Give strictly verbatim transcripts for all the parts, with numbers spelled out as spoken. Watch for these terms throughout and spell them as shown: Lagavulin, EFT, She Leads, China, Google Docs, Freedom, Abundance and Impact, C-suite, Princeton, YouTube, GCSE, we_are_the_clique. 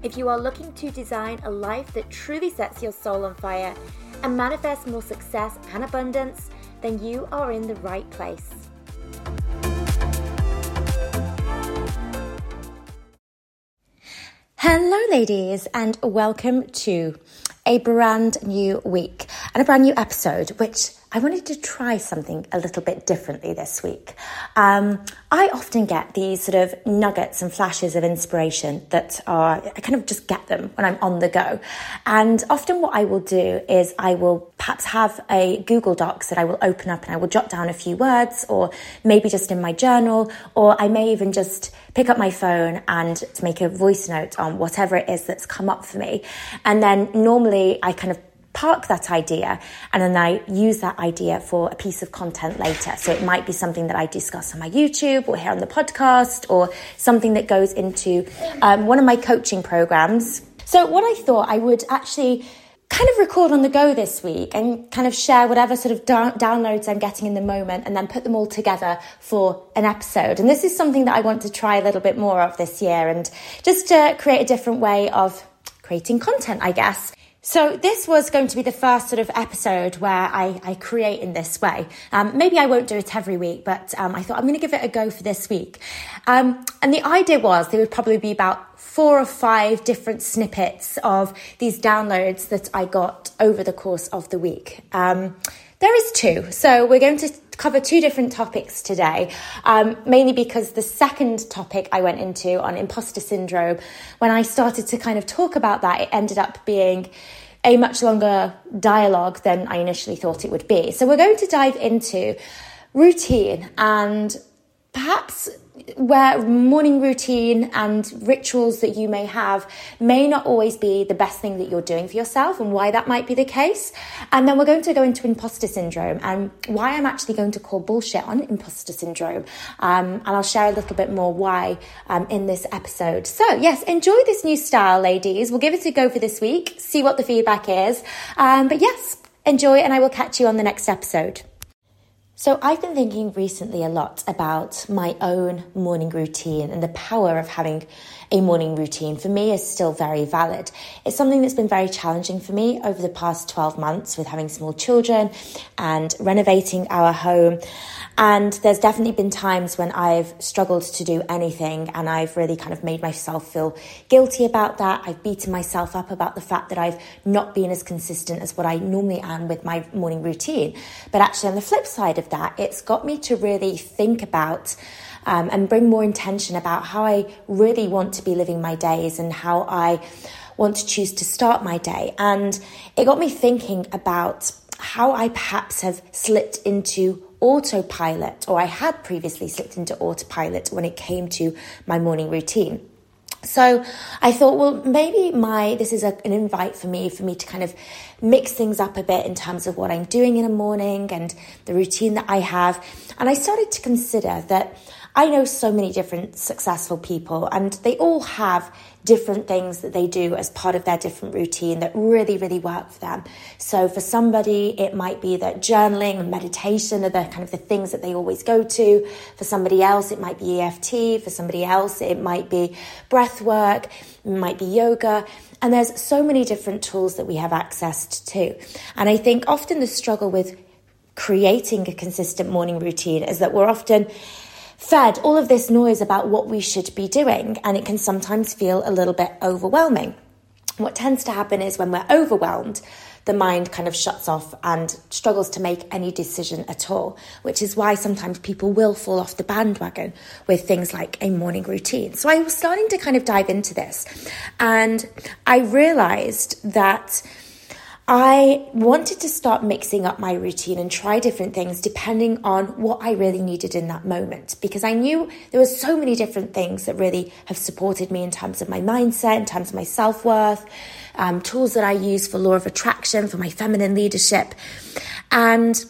If you are looking to design a life that truly sets your soul on fire and manifest more success and abundance, then you are in the right place. Hello, ladies, and welcome to a brand new week and a brand new episode, which I wanted to try something a little bit differently this week. Um, I often get these sort of nuggets and flashes of inspiration that are, I kind of just get them when I'm on the go. And often what I will do is I will perhaps have a Google Docs that I will open up and I will jot down a few words, or maybe just in my journal, or I may even just pick up my phone and make a voice note on whatever it is that's come up for me. And then normally I kind of park that idea, and then I use that idea for a piece of content later. So it might be something that I discuss on my YouTube or here on the podcast, or something that goes into um, one of my coaching programs. So what I thought I would actually kind of record on the go this week and kind of share whatever sort of da- downloads I'm getting in the moment, and then put them all together for an episode. And this is something that I want to try a little bit more of this year, and just to create a different way of creating content, I guess. So this was going to be the first sort of episode where I, I create in this way. Um, maybe I won't do it every week, but um, I thought I'm going to give it a go for this week. Um, and the idea was there would probably be about four or five different snippets of these downloads that I got over the course of the week. Um, there is two. So we're going to cover two different topics today, um, mainly because the second topic I went into on imposter syndrome, when I started to kind of talk about that, it ended up being a much longer dialogue than I initially thought it would be. So we're going to dive into routine, and perhaps where morning routine and rituals that you may have may not always be the best thing that you're doing for yourself, and why that might be the case. And then we're going to go into imposter syndrome and why I'm actually going to call bullshit on imposter syndrome. Um, and I'll share a little bit more why um, in this episode. So yes, enjoy this new style, ladies. We'll give it a go for this week, see what the feedback is. Um, but yes, enjoy, and I will catch you on the next episode. So I've been thinking recently a lot about my own morning routine, and the power of having a morning routine for me is still very valid. It's something that's been very challenging for me over the past twelve months with having small children and renovating our home. And there's definitely been times when I've struggled to do anything, and I've really kind of made myself feel guilty about that. I've beaten myself up about the fact that I've not been as consistent as what I normally am with my morning routine. But actually on the flip side of that, it's got me to really think about um, and bring more intention about how I really want to be living my days and how I want to choose to start my day. And it got me thinking about how I perhaps have slipped into autopilot, or I had previously slipped into autopilot when it came to my morning routine. So I thought, well, maybe my this is a, an invite for me, for me to kind of mix things up a bit in terms of what I'm doing in a morning and the routine that I have. And I started to consider that I know so many different successful people, and they all have different things that they do as part of their different routine that really, really work for them. So for somebody, it might be that journaling and meditation are the kind of the things that they always go to. For somebody else, it might be E F T. For somebody else, it might be breath work, it might be yoga. And there's so many different tools that we have access to. And I think often the struggle with creating a consistent morning routine is that we're often fed all of this noise about what we should be doing, and it can sometimes feel a little bit overwhelming. What tends to happen is when we're overwhelmed, the mind kind of shuts off and struggles to make any decision at all, which is why sometimes people will fall off the bandwagon with things like a morning routine. So I was starting to kind of dive into this, and I realized that I wanted to start mixing up my routine and try different things depending on what I really needed in that moment, because I knew there were so many different things that really have supported me in terms of my mindset, in terms of my self-worth, um, tools that I use for law of attraction, for my feminine leadership. And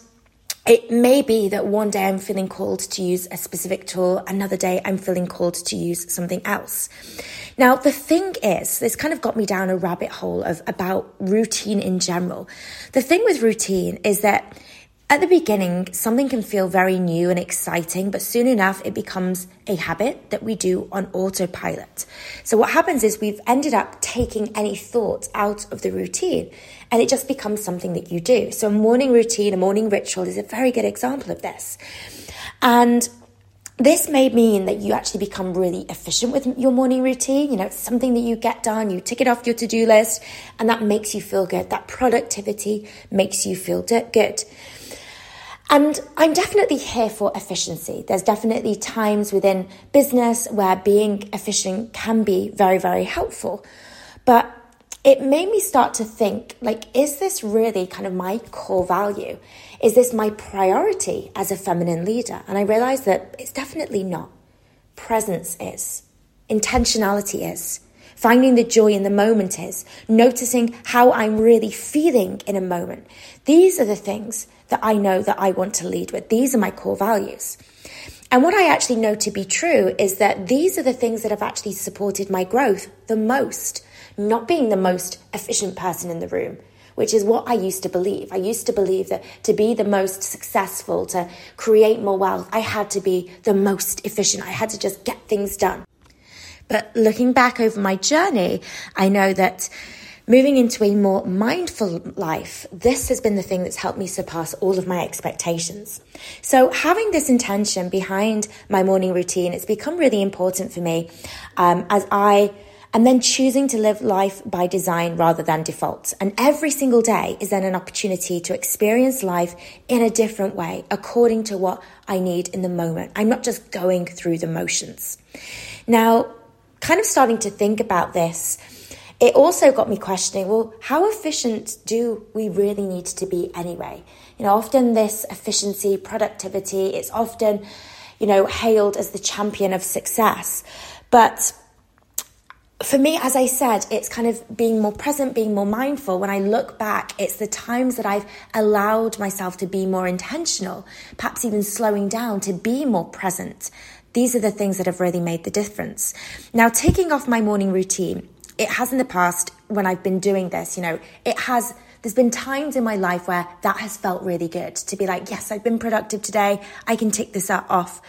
it may be that one day I'm feeling called to use a specific tool, another day I'm feeling called to use something else. Now, the thing is, this kind of got me down a rabbit hole of about routine in general. The thing with routine is that at the beginning, something can feel very new and exciting, but soon enough, it becomes a habit that we do on autopilot. So what happens is we've ended up taking any thought out of the routine, and it just becomes something that you do. So a morning routine, a morning ritual is a very good example of this. And this may mean that you actually become really efficient with your morning routine. You know, it's something that you get done, you tick it off your to-do list, and that makes you feel good. That productivity makes you feel good. And I'm definitely here for efficiency. There's definitely times within business where being efficient can be very, very helpful. But it made me start to think, like, is this really kind of my core value? Is this my priority as a feminine leader? And I realized that it's definitely not. Presence is. Intentionality is. Finding the joy in the moment is. Noticing how I'm really feeling in a moment. These are the things that I know that I want to lead with. These are my core values. And what I actually know to be true is that these are the things that have actually supported my growth the most. Not being the most efficient person in the room, which is what I used to believe. I used to believe that to be the most successful, to create more wealth, I had to be the most efficient. I had to just get things done. But looking back over my journey, I know that moving into a more mindful life, this has been the thing that's helped me surpass all of my expectations. So having this intention behind my morning routine, it's become really important for me um, as I am then choosing to live life by design rather than default. And every single day is then an opportunity to experience life in a different way, according to what I need in the moment. I'm not just going through the motions. Now, kind of starting to think about this, it also got me questioning, well, how efficient do we really need to be anyway? You know, often this efficiency, productivity, it's often, you know, hailed as the champion of success. But for me, as I said, it's kind of being more present, being more mindful. When I look back, it's the times that I've allowed myself to be more intentional, perhaps even slowing down to be more present. These are the things that have really made the difference. Now, taking off my morning routine, it has in the past when I've been doing this, you know, it has, there's been times in my life where that has felt really good to be like, yes, I've been productive today. I can tick this off.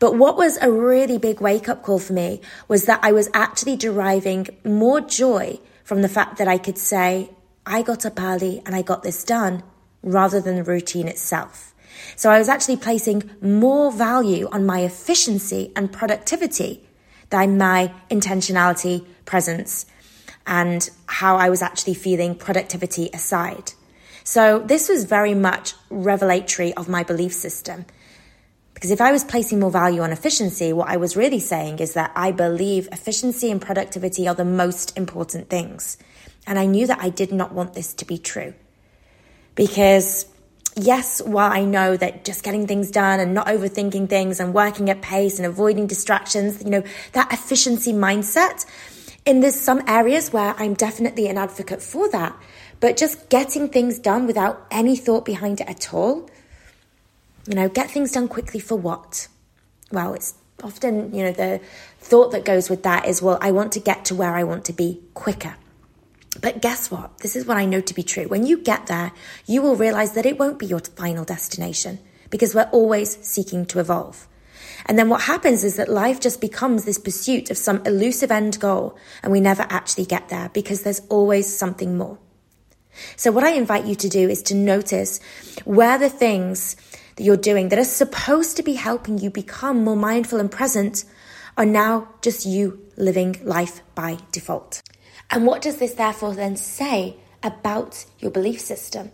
But what was a really big wake up call for me was that I was actually deriving more joy from the fact that I could say, I got up early and I got this done rather than the routine itself. So I was actually placing more value on my efficiency and productivity than my intentionality, presence, and how I was actually feeling productivity aside. So this was very much revelatory of my belief system. Because if I was placing more value on efficiency, what I was really saying is that I believe efficiency and productivity are the most important things. And I knew that I did not want this to be true. Because yes, while I know that just getting things done and not overthinking things and working at pace and avoiding distractions, you know, that efficiency mindset, and there's some areas where I'm definitely an advocate for that, but just getting things done without any thought behind it at all, you know, get things done quickly for what? Well, it's often, you know, the thought that goes with that is, well, I want to get to where I want to be quicker. But guess what? This is what I know to be true. When you get there, you will realize that it won't be your final destination because we're always seeking to evolve. And then what happens is that life just becomes this pursuit of some elusive end goal, and we never actually get there because there's always something more. So what I invite you to do is to notice where the things that you're doing that are supposed to be helping you become more mindful and present are now just you living life by default. And what does this therefore then say about your belief system?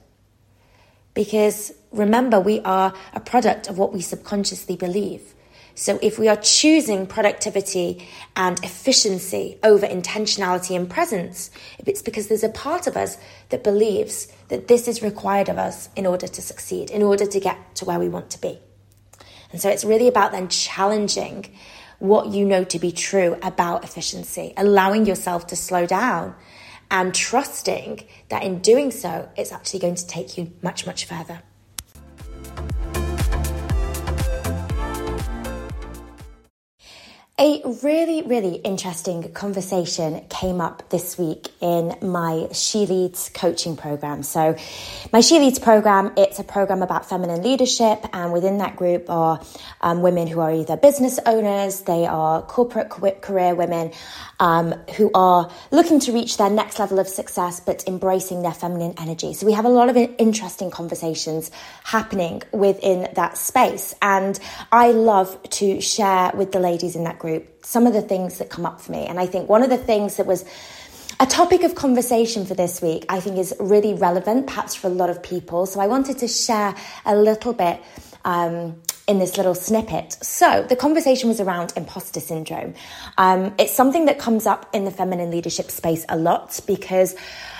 Because remember, we are a product of what we subconsciously believe. So if we are choosing productivity and efficiency over intentionality and presence, it's because there's a part of us that believes that this is required of us in order to succeed, in order to get to where we want to be. And so it's really about then challenging what you know to be true about efficiency, allowing yourself to slow down and trusting that in doing so, it's actually going to take you much, much further. A really, really interesting conversation came up this week in my She Leads coaching program. So my She Leads program, it's a program about feminine leadership. And within that group are um, women who are either business owners, they are corporate career women um, who are looking to reach their next level of success, but embracing their feminine energy. So we have a lot of interesting conversations happening within that space. And I love to share with the ladies in that group some of the things that come up for me. And I think one of the things that was a topic of conversation for this week, I think is really relevant, perhaps for a lot of people. So I wanted to share a little bit um, in this little snippet. So the conversation was around imposter syndrome. Um, it's something that comes up in the feminine leadership space a lot, because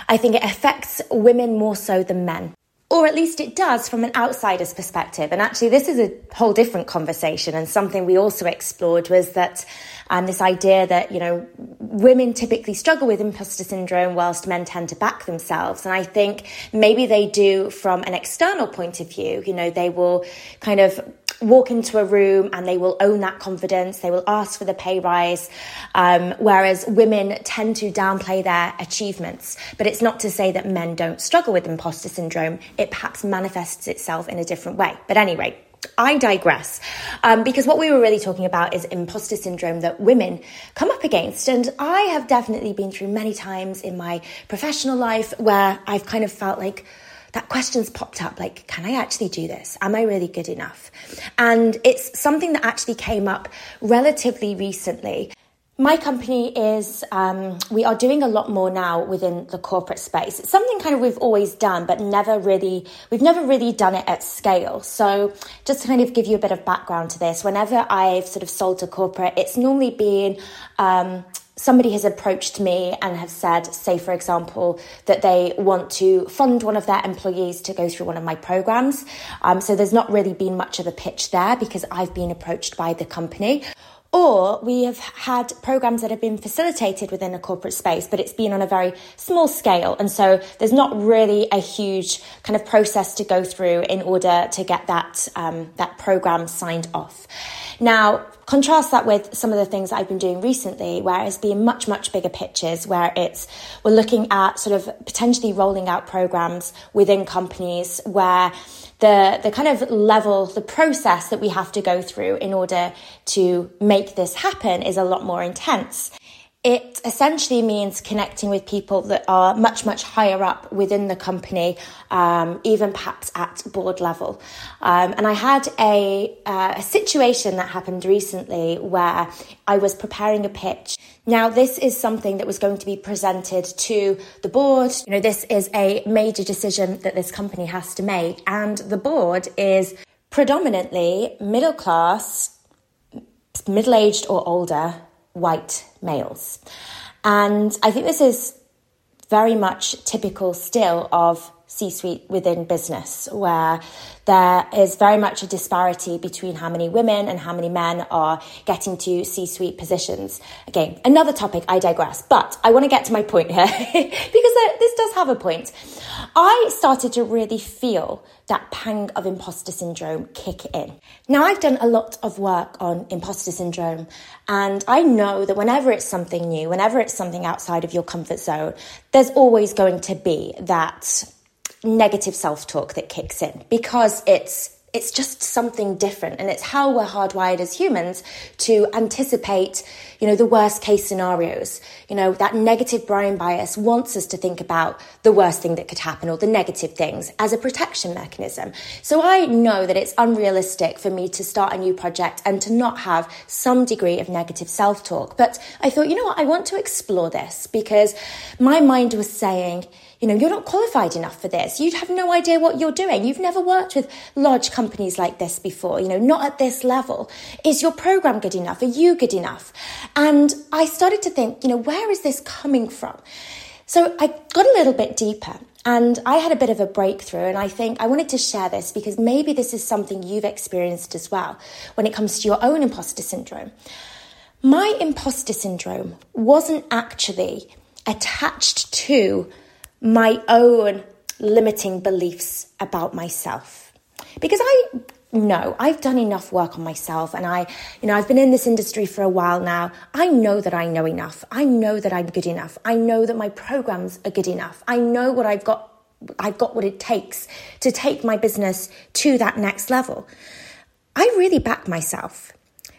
I think it affects women more so than men. Or at least it does from an outsider's perspective. And actually, this is a whole different conversation. And something we also explored was that um, this idea that, you know, women typically struggle with imposter syndrome whilst men tend to back themselves. And I think maybe they do from an external point of view. You know, they will kind of walk into a room and they will own that confidence. They will ask for the pay rise. Um, whereas women tend to downplay their achievements. But it's not to say that men don't struggle with imposter syndrome. It perhaps manifests itself in a different way. But anyway, I digress, um, because what we were really talking about is imposter syndrome that women come up against. And I have definitely been through many times in my professional life where I've kind of felt like, that question's popped up, like, can I actually do this? Am I really good enough? And it's something that actually came up relatively recently. My company is, um, we are doing a lot more now within the corporate space. It's something kind of we've always done, but never really, we've never really done it at scale. So just to kind of give you a bit of background to this, whenever I've sort of sold to corporate, it's normally been, um, somebody has approached me and have said, say, for example, that they want to fund one of their employees to go through one of my programs. Um, so there's not really been much of a pitch there because I've been approached by the company. Or we have had programs that have been facilitated within a corporate space, but it's been on a very small scale. And so there's not really a huge kind of process to go through in order to get that, um, that program signed off. Now, contrast that with some of the things that I've been doing recently, where it's been much, much bigger pitches, where it's, we're looking at sort of potentially rolling out programs within companies where the the kind of level, the process that we have to go through in order to make this happen is a lot more intense. It essentially means connecting with people that are much, much higher up within the company, um, even perhaps at board level. Um, and I had a, uh, a situation that happened recently where I was preparing a pitch. Now, this is something that was going to be presented to the board. You know, this is a major decision that this company has to make. And the board is predominantly middle class, middle-aged or older, white males. And I think this is very much typical still of C-suite within business, where there is very much a disparity between how many women and how many men are getting to C-suite positions. Again, another topic, I digress, but I want to get to my point here because this does have a point. I started to really feel that pang of imposter syndrome kick in. Now, I've done a lot of work on imposter syndrome, and I know that whenever it's something new, whenever it's something outside of your comfort zone, there's always going to be that negative self-talk that kicks in, because it's it's just something different, and it's how we're hardwired as humans to anticipate, you know, the worst case scenarios. You know, that negative Brian bias wants us to think about the worst thing that could happen or the negative things as a protection mechanism. So I know that it's unrealistic for me to start a new project and to not have some degree of negative self-talk. But I thought, you know what, I want to explore this, because my mind was saying, you know, you're not qualified enough for this. You'd have no idea what you're doing. You've never worked with large companies like this before. You know, not at this level. Is your program good enough? Are you good enough? And I started to think, you know, where is this coming from? So I got a little bit deeper, and I had a bit of a breakthrough. And I think I wanted to share this because maybe this is something you've experienced as well when it comes to your own imposter syndrome. My imposter syndrome wasn't actually a attached to my own limiting beliefs about myself. Because I know I've done enough work on myself, and I, you know, I've been in this industry for a while now. I know that I know enough. I know that I'm good enough. I know that my programs are good enough. I know what I've got. I've got what it takes to take my business to that next level. I really back myself.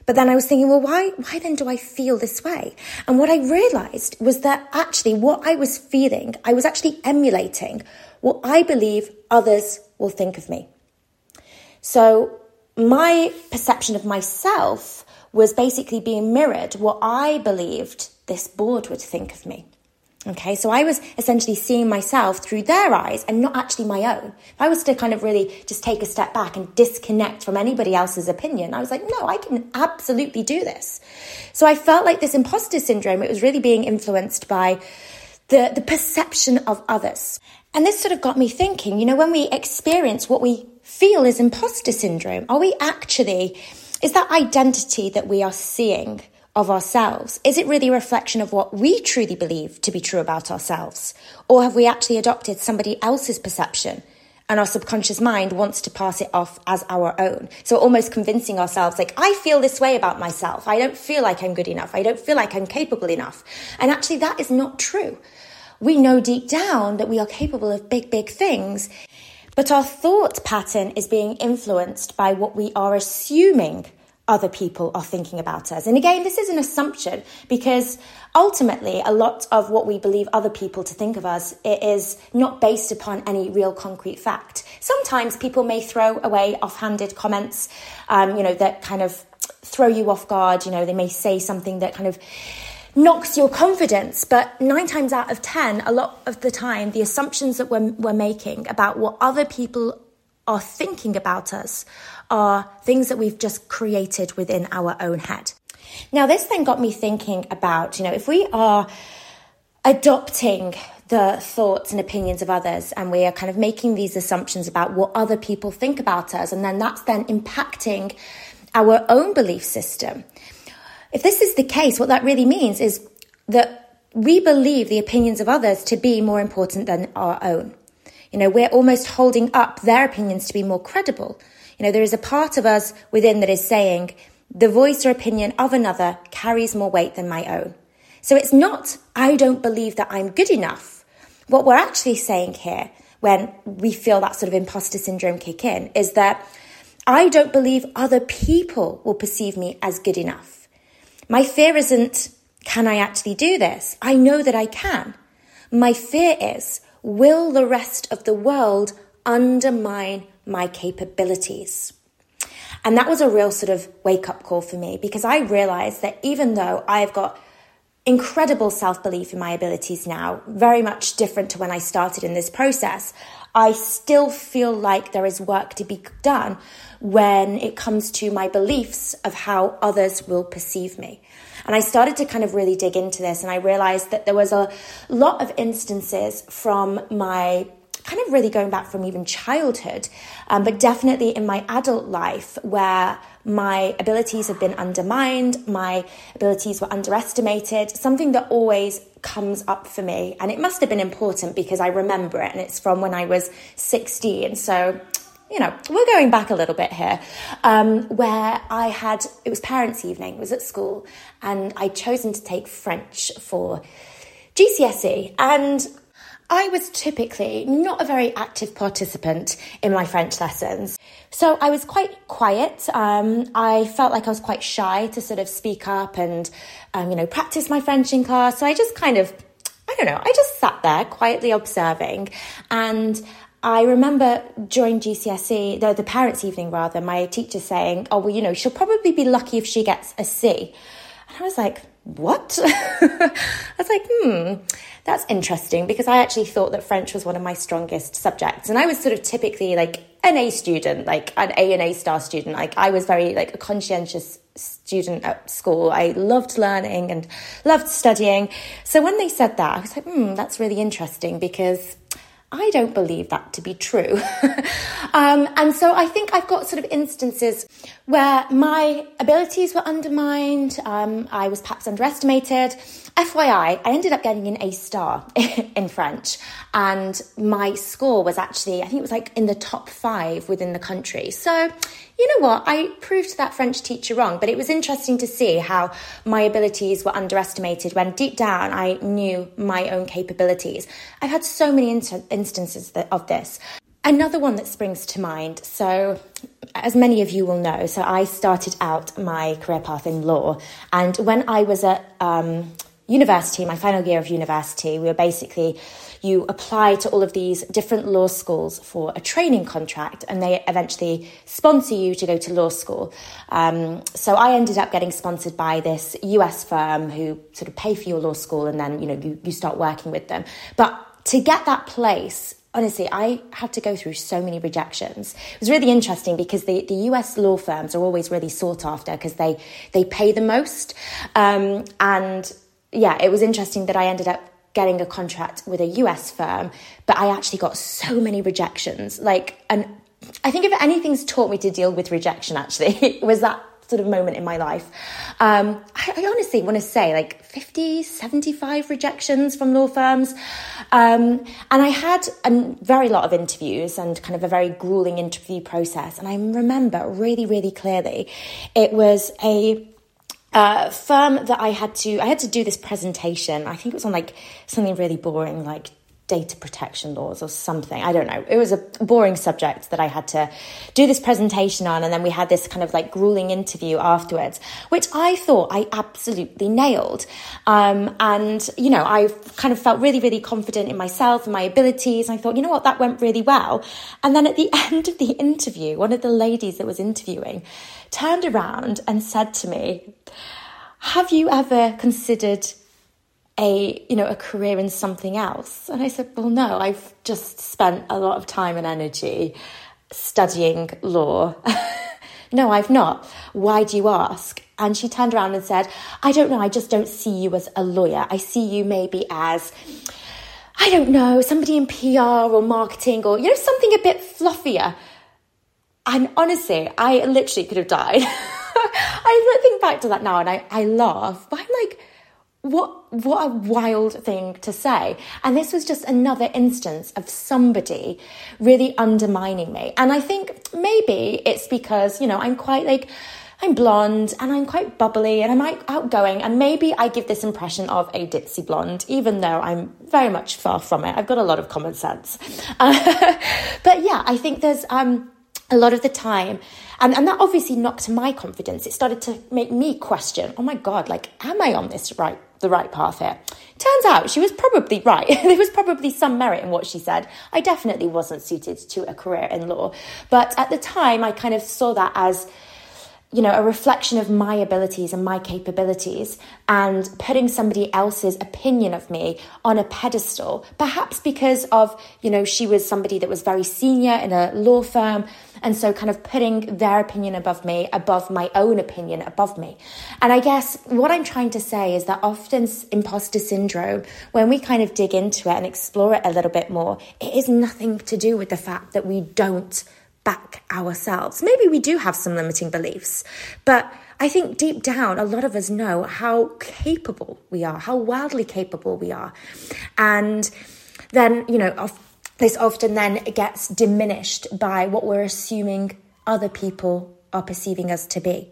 But then I was thinking, well, why, why then do I feel this way? And what I realized was that actually what I was feeling, I was actually emulating what I believe others will think of me. So my perception of myself was basically being mirrored what I believed this board would think of me. Okay, so I was essentially seeing myself through their eyes and not actually my own. If I was to kind of really just take a step back and disconnect from anybody else's opinion, I was like, no, I can absolutely do this. So I felt like this imposter syndrome, it was really being influenced by the, the perception of others. And this sort of got me thinking, you know, when we experience what we feel is imposter syndrome, are we actually, is that identity that we are seeing of ourselves, is it really a reflection of what we truly believe to be true about ourselves? Or have we actually adopted somebody else's perception and our subconscious mind wants to pass it off as our own? So almost convincing ourselves, like, I feel this way about myself. I don't feel like I'm good enough. I don't feel like I'm capable enough. And actually that is not true. We know deep down that we are capable of big, big things, but our thought pattern is being influenced by what we are assuming other people are thinking about us. And again, this is an assumption, because ultimately a lot of what we believe other people to think of us, it is not based upon any real concrete fact. Sometimes people may throw away offhanded comments, um, you know, that kind of throw you off guard. You know, they may say something that kind of knocks your confidence, but nine times out of ten, a lot of the time, the assumptions that we're, we're making about what other people are thinking about us are things that we've just created within our own head. Now, this then got me thinking about, you know, if we are adopting the thoughts and opinions of others, and we are kind of making these assumptions about what other people think about us, and then that's then impacting our own belief system. If this is the case, what that really means is that we believe the opinions of others to be more important than our own. You know, we're almost holding up their opinions to be more credible. You know, there is a part of us within that is saying the voice or opinion of another carries more weight than my own. So it's not, I don't believe that I'm good enough. What we're actually saying here when we feel that sort of imposter syndrome kick in is that I don't believe other people will perceive me as good enough. My fear isn't, can I actually do this? I know that I can. My fear is, will the rest of the world undermine my capabilities? And that was a real sort of wake-up call for me, because I realized that even though I've got incredible self-belief in my abilities now, very much different to when I started in this process, I still feel like there is work to be done when it comes to my beliefs of how others will perceive me. And I started to kind of really dig into this, and I realized that there was a lot of instances from my kind of really going back from even childhood, um, but definitely in my adult life, where my abilities have been undermined, my abilities were underestimated, something that always comes up for me. And it must have been important because I remember it, and it's from when I was sixteen. So, you know, we're going back a little bit here, um, where I had, it was parents' evening, it was at school, and I'd chosen to take French for G C S E. And I was typically not a very active participant in my French lessons. So I was quite quiet. Um, I felt like I was quite shy to sort of speak up and, um, you know, practice my French in class. So I just kind of, I don't know, I just sat there quietly observing. And I remember during G C S E, the, the parents' evening rather, my teacher saying, oh, well, you know, she'll probably be lucky if she gets a C. And I was like, what? I was like, hmm, that's interesting, because I actually thought that French was one of my strongest subjects. And I was sort of typically like an A student, like an A and A star student. Like I was very like a conscientious student at school. I loved learning and loved studying. So when they said that, I was like, hmm, that's really interesting, because I don't believe that to be true. um, and so I think I've got sort of instances where my abilities were undermined. Um, I was perhaps underestimated. F Y I, I ended up getting an A star in French. And my score was actually, I think it was like in the top five within the country. So you know what? I proved that French teacher wrong, but it was interesting to see how my abilities were underestimated when deep down I knew my own capabilities. I've had so many inter- instances of this. Another one that springs to mind. So as many of you will know, so I started out my career path in law. And when I was at um, university, my final year of university, we were basically, you apply to all of these different law schools for a training contract and they eventually sponsor you to go to law school. Um, so I ended up getting sponsored by this U S firm who sort of pay for your law school and then, you know, you, you start working with them. But to get that place, honestly, I had to go through so many rejections. It was really interesting because the, the U S law firms are always really sought after because they, they pay the most. Um, and yeah, it was interesting that I ended up getting a contract with a U S firm, but I actually got so many rejections. Like, and I think if anything's taught me to deal with rejection, actually, it was that sort of moment in my life. Um, I, I honestly want to say like fifty, seventy-five rejections from law firms. Um, and I had a very lot of interviews and kind of a very grueling interview process. And I remember really, really clearly, it was a Uh, firm that I had to, I had to do this presentation. I think it was on like something really boring, like data protection laws or something. I don't know. It was a boring subject that I had to do this presentation on. And then we had this kind of like grueling interview afterwards, which I thought I absolutely nailed. Um, and, you know, I kind of felt really, really confident in myself and my abilities. And I thought, you know what, that went really well. And then at the end of the interview, one of the ladies that was interviewing turned around and said to me, "Have you ever considered a, you know, a career in something else?" And I said, "Well, no, I've just spent a lot of time and energy studying law." "No, I've not. Why do you ask?" And she turned around and said, "I don't know. I just don't see you as a lawyer. I see you maybe as, I don't know, somebody in P R or marketing or, you know, something a bit fluffier." And honestly, I literally could have died. I think back to that now and I, I laugh, but I'm like, what, what a wild thing to say. And this was just another instance of somebody really undermining me. And I think maybe it's because, you know, I'm quite like, I'm blonde and I'm quite bubbly and I'm outgoing. And maybe I give this impression of a ditzy blonde, even though I'm very much far from it. I've got a lot of common sense. Uh, but yeah, I think there's, um, a lot of the time. And, and that obviously knocked my confidence. It started to make me question, oh my God, like, am I on this right, the right path here? Turns out she was probably right. There was probably some merit in what she said. I definitely wasn't suited to a career in law. But at the time, I kind of saw that as, you know, a reflection of my abilities and my capabilities and putting somebody else's opinion of me on a pedestal, perhaps because of, you know, she was somebody that was very senior in a law firm. And so kind of putting their opinion above me, above my own opinion above me. And I guess what I'm trying to say is that often imposter syndrome, when we kind of dig into it and explore it a little bit more, it is nothing to do with the fact that we don't back ourselves. Maybe we do have some limiting beliefs, but I think deep down, a lot of us know how capable we are, how wildly capable we are. And then, you know, this often then gets diminished by what we're assuming other people are perceiving us to be.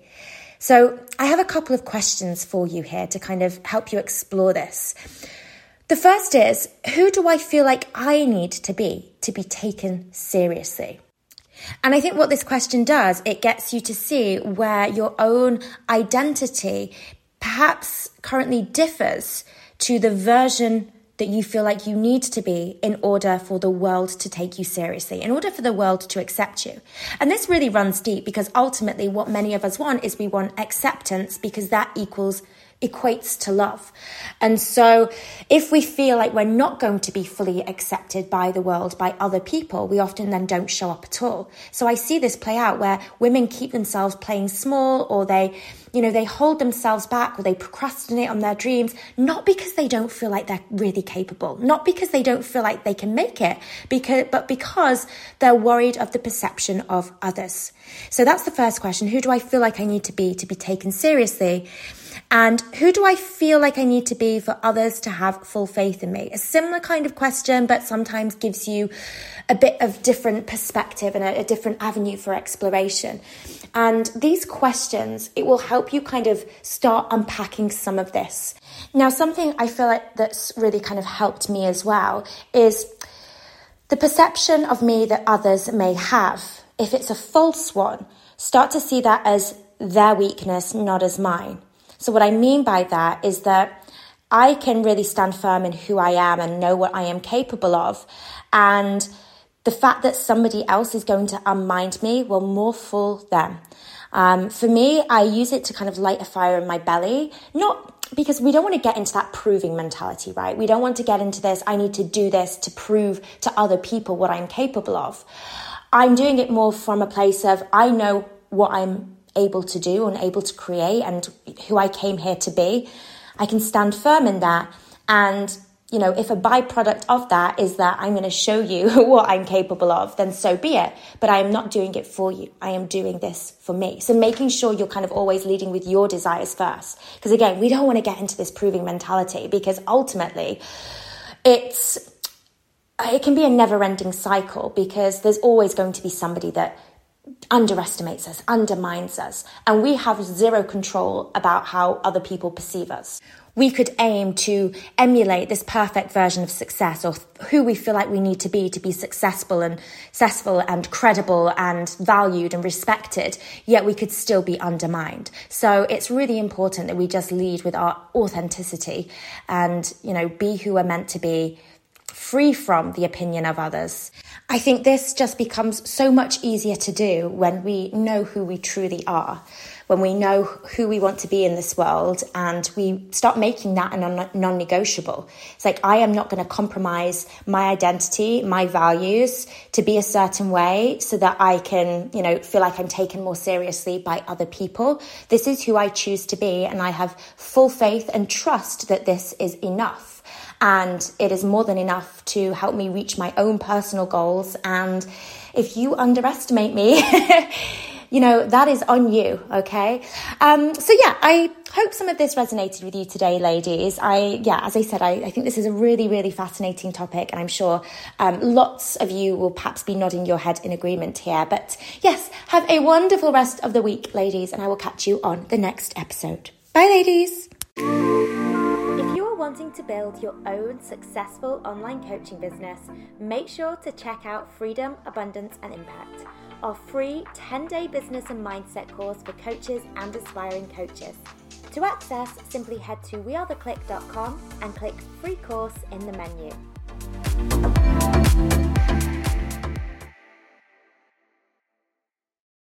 So I have a couple of questions for you here to kind of help you explore this. The first is, who do I feel like I need to be to be taken seriously? And I think what this question does, it gets you to see where your own identity perhaps currently differs to the version that you feel like you need to be in order for the world to take you seriously, in order for the world to accept you. And this really runs deep because ultimately what many of us want is we want acceptance because that equals equates to love. And so if we feel like we're not going to be fully accepted by the world, by other people, we often then don't show up at all. So I see this play out where women keep themselves playing small, or they, you know, they hold themselves back, or they procrastinate on their dreams, not because they don't feel like they're really capable, not because they don't feel like they can make it, because, but because they're worried of the perception of others. So that's the first question. Who do I feel like I need to be to be taken seriously? And who do I feel like I need to be for others to have full faith in me? A similar kind of question, but sometimes gives you a bit of different perspective and a, a different avenue for exploration. And these questions, it will help you kind of start unpacking some of this. Now, something I feel like that's really kind of helped me as well is the perception of me that others may have. If it's a false one, start to see that as their weakness, not as mine. So what I mean by that is that I can really stand firm in who I am and know what I am capable of. And the fact that somebody else is going to unmind me will more fool them. Um, for me, I use it to kind of light a fire in my belly, not because we don't want to get into that proving mentality, right? We don't want to get into this, I need to do this to prove to other people what I'm capable of. I'm doing it more from a place of, I know what I'm able to do and able to create and who I came here to be. I can stand firm in that. And, you know, if a byproduct of that is that I'm going to show you what I'm capable of, then so be it. But I am not doing it for you. I am doing this for me. So making sure you're kind of always leading with your desires first. Because again, we don't want to get into this proving mentality, because ultimately it's, it can be a never-ending cycle, because there's always going to be somebody that underestimates us, undermines us, and we have zero control about how other people perceive us. We could aim to emulate this perfect version of success, or who we feel like we need to be to be successful and successful and credible and valued and respected, yet we could still be undermined. So it's really important that we just lead with our authenticity and, you know, be who we're meant to be, free from the opinion of others. I think this just becomes so much easier to do when we know who we truly are, when we know who we want to be in this world, and we start making that a non-negotiable. It's like, I am not going to compromise my identity, my values to be a certain way so that I can, you know, feel like I'm taken more seriously by other people. This is who I choose to be, and I have full faith and trust that this is enough. And it is more than enough to help me reach my own personal goals. And if you underestimate me, you know, that is on you, okay? Um, so yeah, I hope some of this resonated with you today, ladies. I, yeah, as I said, I, I think this is a really, really fascinating topic, and I'm sure um, lots of you will perhaps be nodding your head in agreement here. But yes, have a wonderful rest of the week, ladies, and I will catch you on the next episode. Bye, ladies. Wanting to build your own successful online coaching business, make sure to check out Freedom, Abundance and Impact, our free ten-day business and mindset course for coaches and aspiring coaches. To access, simply head to we are the click dot com and click free course in the menu.